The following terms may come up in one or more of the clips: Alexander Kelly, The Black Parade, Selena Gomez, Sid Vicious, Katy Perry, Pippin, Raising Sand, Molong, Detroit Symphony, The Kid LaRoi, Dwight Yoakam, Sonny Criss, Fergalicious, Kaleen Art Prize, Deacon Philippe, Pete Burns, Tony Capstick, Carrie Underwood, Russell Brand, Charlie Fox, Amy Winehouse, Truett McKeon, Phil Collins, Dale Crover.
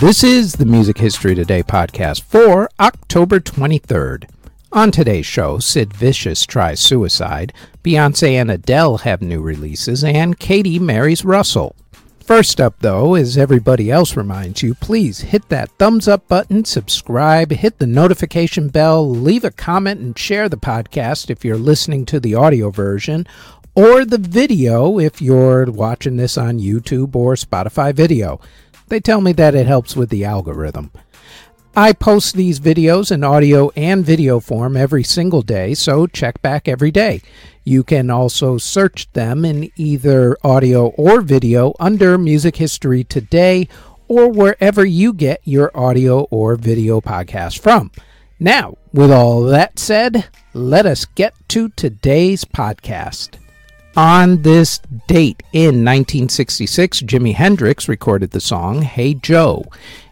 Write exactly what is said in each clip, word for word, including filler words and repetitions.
This is the Music History Today podcast for October twenty-third. On today's show, Sid Vicious tries suicide, Beyoncé and Adele have new releases, and Katy marries Russell. First up, though, as everybody else reminds you, please hit that thumbs up button, subscribe, hit the notification bell, leave a comment, and share the podcast if you're listening to the audio version, or the video if you're watching this on YouTube or Spotify video. They tell me that it helps with the algorithm. I post these videos in audio and video form every single day, so check back every day. You can also search them in either audio or video under Music History Today or wherever you get your audio or video podcast from. Now, with all that said, let us get to today's podcast. On this date in nineteen sixty-six, Jimi Hendrix recorded the song Hey Joe.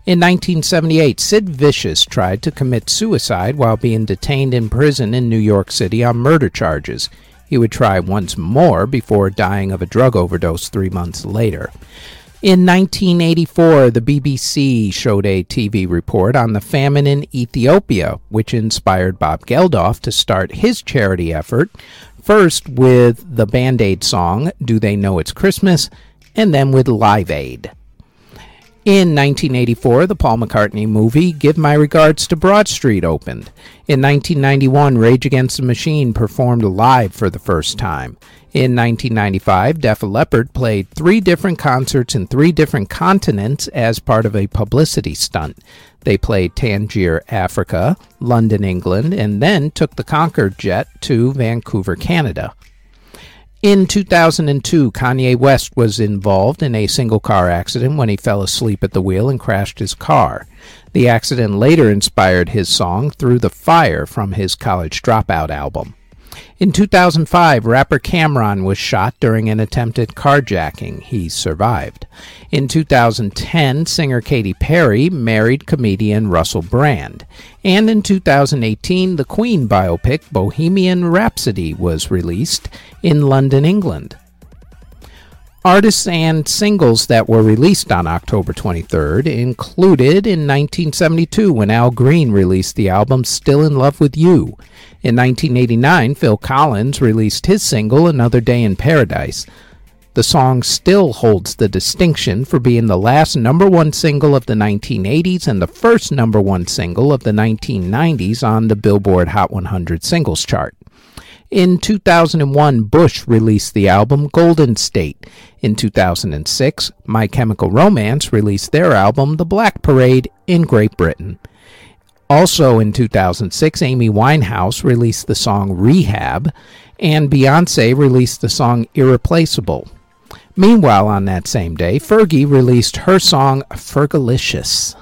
In nineteen seventy-eight, Sid Vicious tried to commit suicide while being detained in prison in New York City on murder charges. He would try once more before dying of a drug overdose three months later. In nineteen eighty-four, the B B C showed a T V report on the famine in Ethiopia, which inspired Bob Geldof to start his charity effort. First with the Band-Aid song, Do They Know It's Christmas, and then with Live Aid. In nineteen eighty-four, the Paul McCartney movie Give My Regards to Broad Street opened. In nineteen ninety-one, Rage Against the Machine performed live for the first time. In nineteen ninety-five, Def Leppard played three different concerts in three different continents as part of a publicity stunt. They played Tangier, Africa, London, England, and then took the Concorde jet to Vancouver, Canada. In two thousand two, Kanye West was involved in a single car accident when he fell asleep at the wheel and crashed his car. The accident later inspired his song Through the Fire from his College Dropout album. In two thousand five, rapper Cameron was shot during an attempted carjacking. He survived. In two thousand ten, singer Katy Perry married comedian Russell Brand. And in two thousand eighteen, the Queen biopic Bohemian Rhapsody was released in London, England. Artists and singles that were released on October twenty-third included in nineteen seventy-two when Al Green released the album Still in Love with You. In nineteen eighty-nine, Phil Collins released his single Another Day in Paradise. The song still holds the distinction for being the last number one single of the nineteen eighties and the first number one single of the nineteen nineties on the Billboard Hot one hundred Singles Chart. In two thousand one, Bush released the album Golden State. In two thousand six, My Chemical Romance released their album The Black Parade in Great Britain. Also in two thousand six, Amy Winehouse released the song Rehab, and Beyoncé released the song Irreplaceable. Meanwhile, on that same day, Fergie released her song Fergalicious.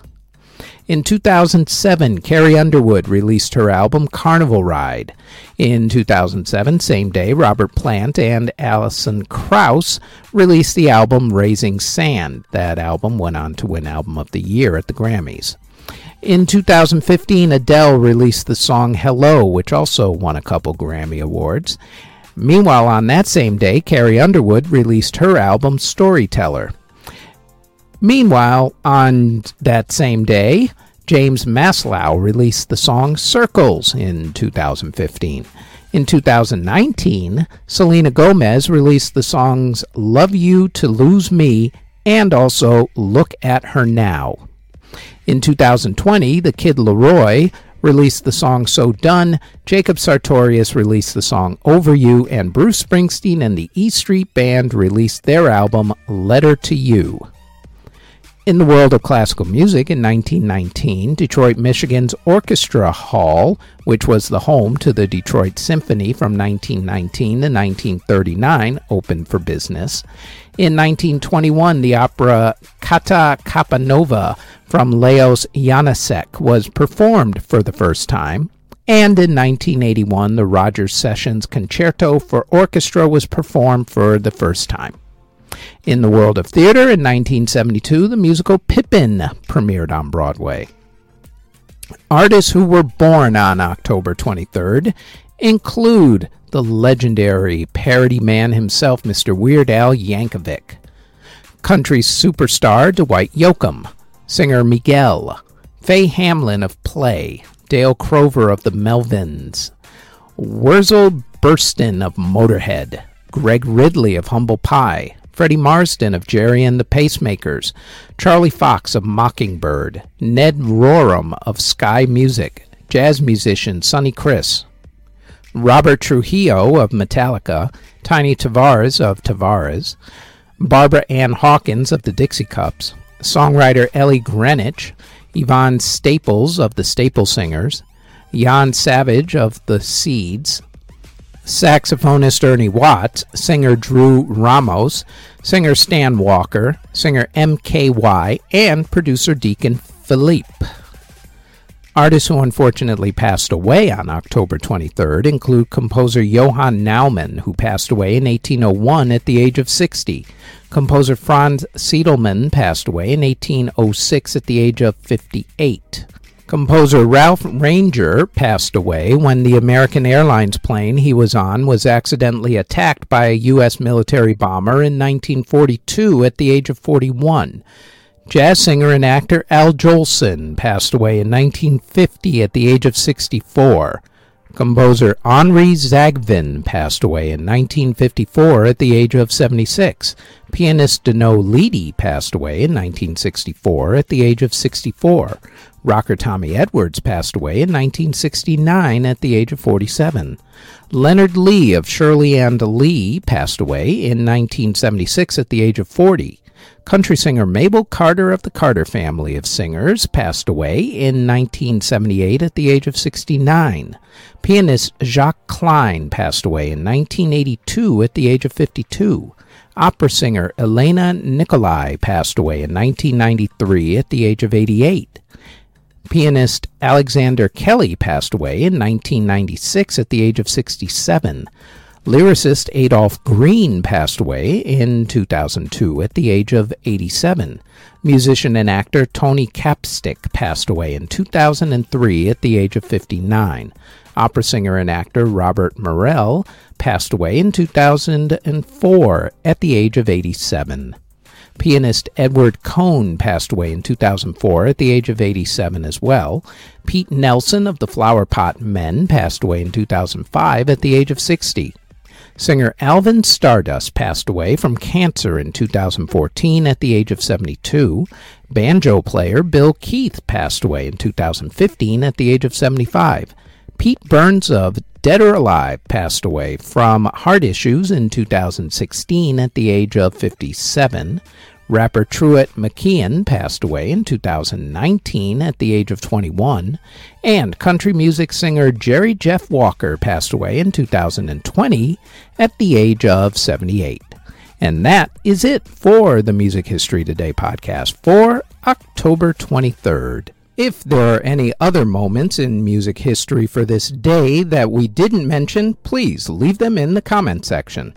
In two thousand seven, Carrie Underwood released her album Carnival Ride. In two thousand seven, same day, Robert Plant and Alison Krauss released the album Raising Sand. That album went on to win Album of the Year at the Grammys. In two thousand fifteen, Adele released the song Hello, which also won a couple Grammy Awards. Meanwhile, on that same day, Carrie Underwood released her album Storyteller. Meanwhile, on that same day, James Maslow released the song Circles in two thousand fifteen. In two thousand nineteen, Selena Gomez released the songs Love You to Lose Me and also Look at Her Now. In two thousand twenty, The Kid Laroi released the song So Done, Jacob Sartorius released the song Over You, and Bruce Springsteen and the E Street Band released their album Letter to You. In the world of classical music in nineteen nineteen, Detroit, Michigan's Orchestra Hall, which was the home to the Detroit Symphony from nineteen nineteen to nineteen thirty-nine, opened for business. In nineteen twenty-one, the opera Kata Kapanova from Leos Janáček was performed for the first time. And in nineteen eighty-one, the Rogers Sessions Concerto for Orchestra was performed for the first time. In the world of theater, in nineteen seventy-two, the musical Pippin premiered on Broadway. Artists who were born on October twenty-third include the legendary parody man himself, Mister Weird Al Yankovic, country superstar Dwight Yoakam, singer Miguel, Faye Hamlin of Play, Dale Crover of the Melvins, Wurzel Burston of Motorhead, Greg Ridley of Humble Pie, Freddie Marsden of Jerry and the Pacemakers, Charlie Fox of Mockingbird, Ned Rorem of Sky Music, jazz musician Sonny Criss, Robert Trujillo of Metallica, Tiny Tavares of Tavares, Barbara Ann Hawkins of the Dixie Cups, songwriter Ellie Greenwich, Yvonne Staples of the Staple Singers, Jan Savage of the Seeds, saxophonist Ernie Watts, singer Drew Ramos, singer Stan Walker, singer M K Y, and producer Deacon Philippe. Artists who unfortunately passed away on October twenty-third include composer Johann Naumann, who passed away in eighteen oh one at the age of sixty. Composer Franz Seidelmann passed away in eighteen oh six at the age of fifty-eight. Composer Ralph Ranger passed away when the American Airlines plane he was on was accidentally attacked by a U S military bomber in nineteen forty-two at the age of forty-one. Jazz singer and actor Al Jolson passed away in nineteen fifty at the age of sixty-four. Composer Henri Zagvin passed away in nineteen fifty-four at the age of seventy-six. Pianist Dino Leedy passed away in nineteen sixty-four at the age of sixty-four. Rocker Tommy Edwards passed away in nineteen sixty-nine at the age of forty-seven. Leonard Lee of Shirley and Lee passed away in nineteen seventy-six at the age of forty. Country singer Mabel Carter of the Carter family of singers passed away in nineteen seventy-eight at the age of sixty-nine. Pianist Jacques Klein passed away in nineteen eighty-two at the age of fifty-two. Opera singer Elena Nicolai passed away in nineteen ninety-three at the age of eighty-eight. Pianist Alexander Kelly passed away in nineteen ninety-six at the age of sixty-seven. Lyricist Adolph Green passed away in two thousand two at the age of eighty-seven. Musician and actor Tony Capstick passed away in two thousand three at the age of fifty-nine. Opera singer and actor Robert Morrell passed away in two thousand four at the age of eighty-seven. Pianist Edward Cohn passed away in two thousand four at the age of eighty-seven as well. Pete Nelson of the Flower Pot Men passed away in two thousand five at the age of sixty. Singer Alvin Stardust passed away from cancer in two thousand fourteen at the age of seventy-two. Banjo player Bill Keith passed away in two thousand fifteen at the age of seventy-five. Pete Burns of Dead or Alive passed away from heart issues in two thousand sixteen at the age of fifty-seven. Rapper Truett McKeon passed away in two thousand nineteen at the age of twenty-one. And country music singer Jerry Jeff Walker passed away in two thousand twenty at the age of seventy-eight. And that is it for the Music History Today podcast for October twenty-third. If there are any other moments in music history for this day that we didn't mention, please leave them in the comment section.